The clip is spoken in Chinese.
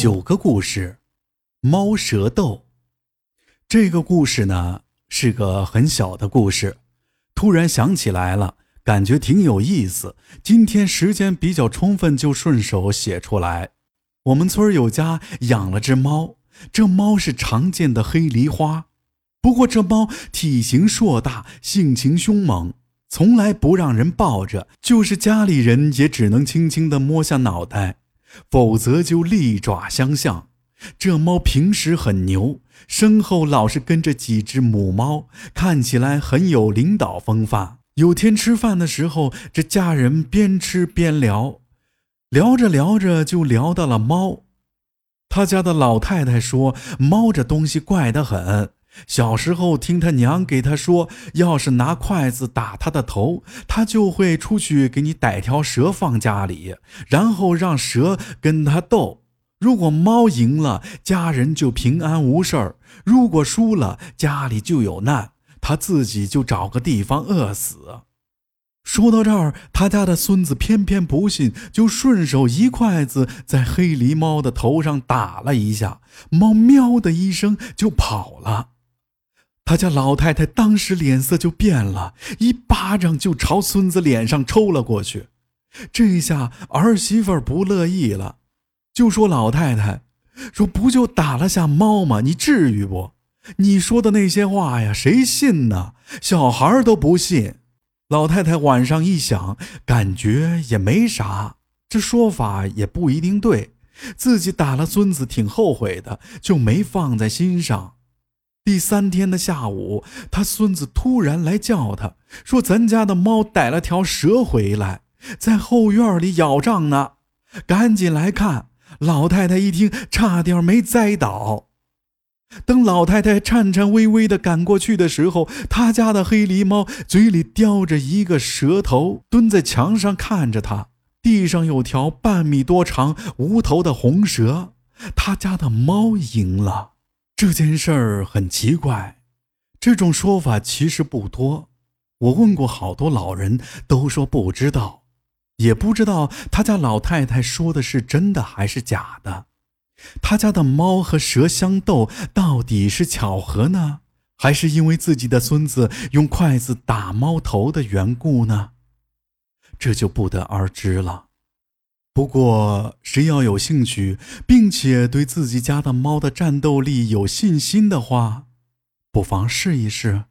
9个故事，猫舌斗。这个故事呢，是个很小的故事，突然想起来了，感觉挺有意思，今天时间比较充分，就顺手写出来。我们村有家养了只猫，这猫是常见的黑狸花，不过这猫体型硕大，性情凶猛，从来不让人抱着，就是家里人也只能轻轻地摸下脑袋，否则就利爪相向。这猫平时很牛，身后老是跟着几只母猫，看起来很有领导风范。有天吃饭的时候，这家人边吃边聊，聊着聊着就聊到了猫。他家的老太太说，猫这东西怪得很，小时候听他娘给他说，要是拿筷子打他的头，他就会出去给你逮条蛇放家里，然后让蛇跟他斗。如果猫赢了，家人就平安无事儿；如果输了，家里就有难，他自己就找个地方饿死。说到这儿，他家的孙子偏偏不信，就顺手一筷子在黑狸猫的头上打了一下，猫喵的一声就跑了。他家老太太当时脸色就变了，一巴掌就朝孙子脸上抽了过去。这下儿媳妇不乐意了，就说老太太，说不就打了下猫吗？你至于不？你说的那些话呀，谁信呢？小孩都不信。老太太晚上一想，感觉也没啥，这说法也不一定对，自己打了孙子挺后悔的，就没放在心上。第3天的下午，他孙子突然来叫他，说咱家的猫逮了条蛇回来，在后院里咬仗呢，赶紧来看。老太太一听，差点没栽倒。等老太太颤颤巍巍地赶过去的时候，她家的黑狸猫嘴里叼着一个蛇头，蹲在墙上看着她。地上有条半米多长无头的红蛇，她家的猫赢了。这件事儿很奇怪，这种说法其实不多，我问过好多老人，都说不知道，也不知道她家老太太说的是真的还是假的。他家的猫和蛇相斗，到底是巧合呢，还是因为自己的孙子用筷子打猫头的缘故呢？这就不得而知了。不过谁要有兴趣，并且对自己家的猫的战斗力有信心的话，不妨试一试。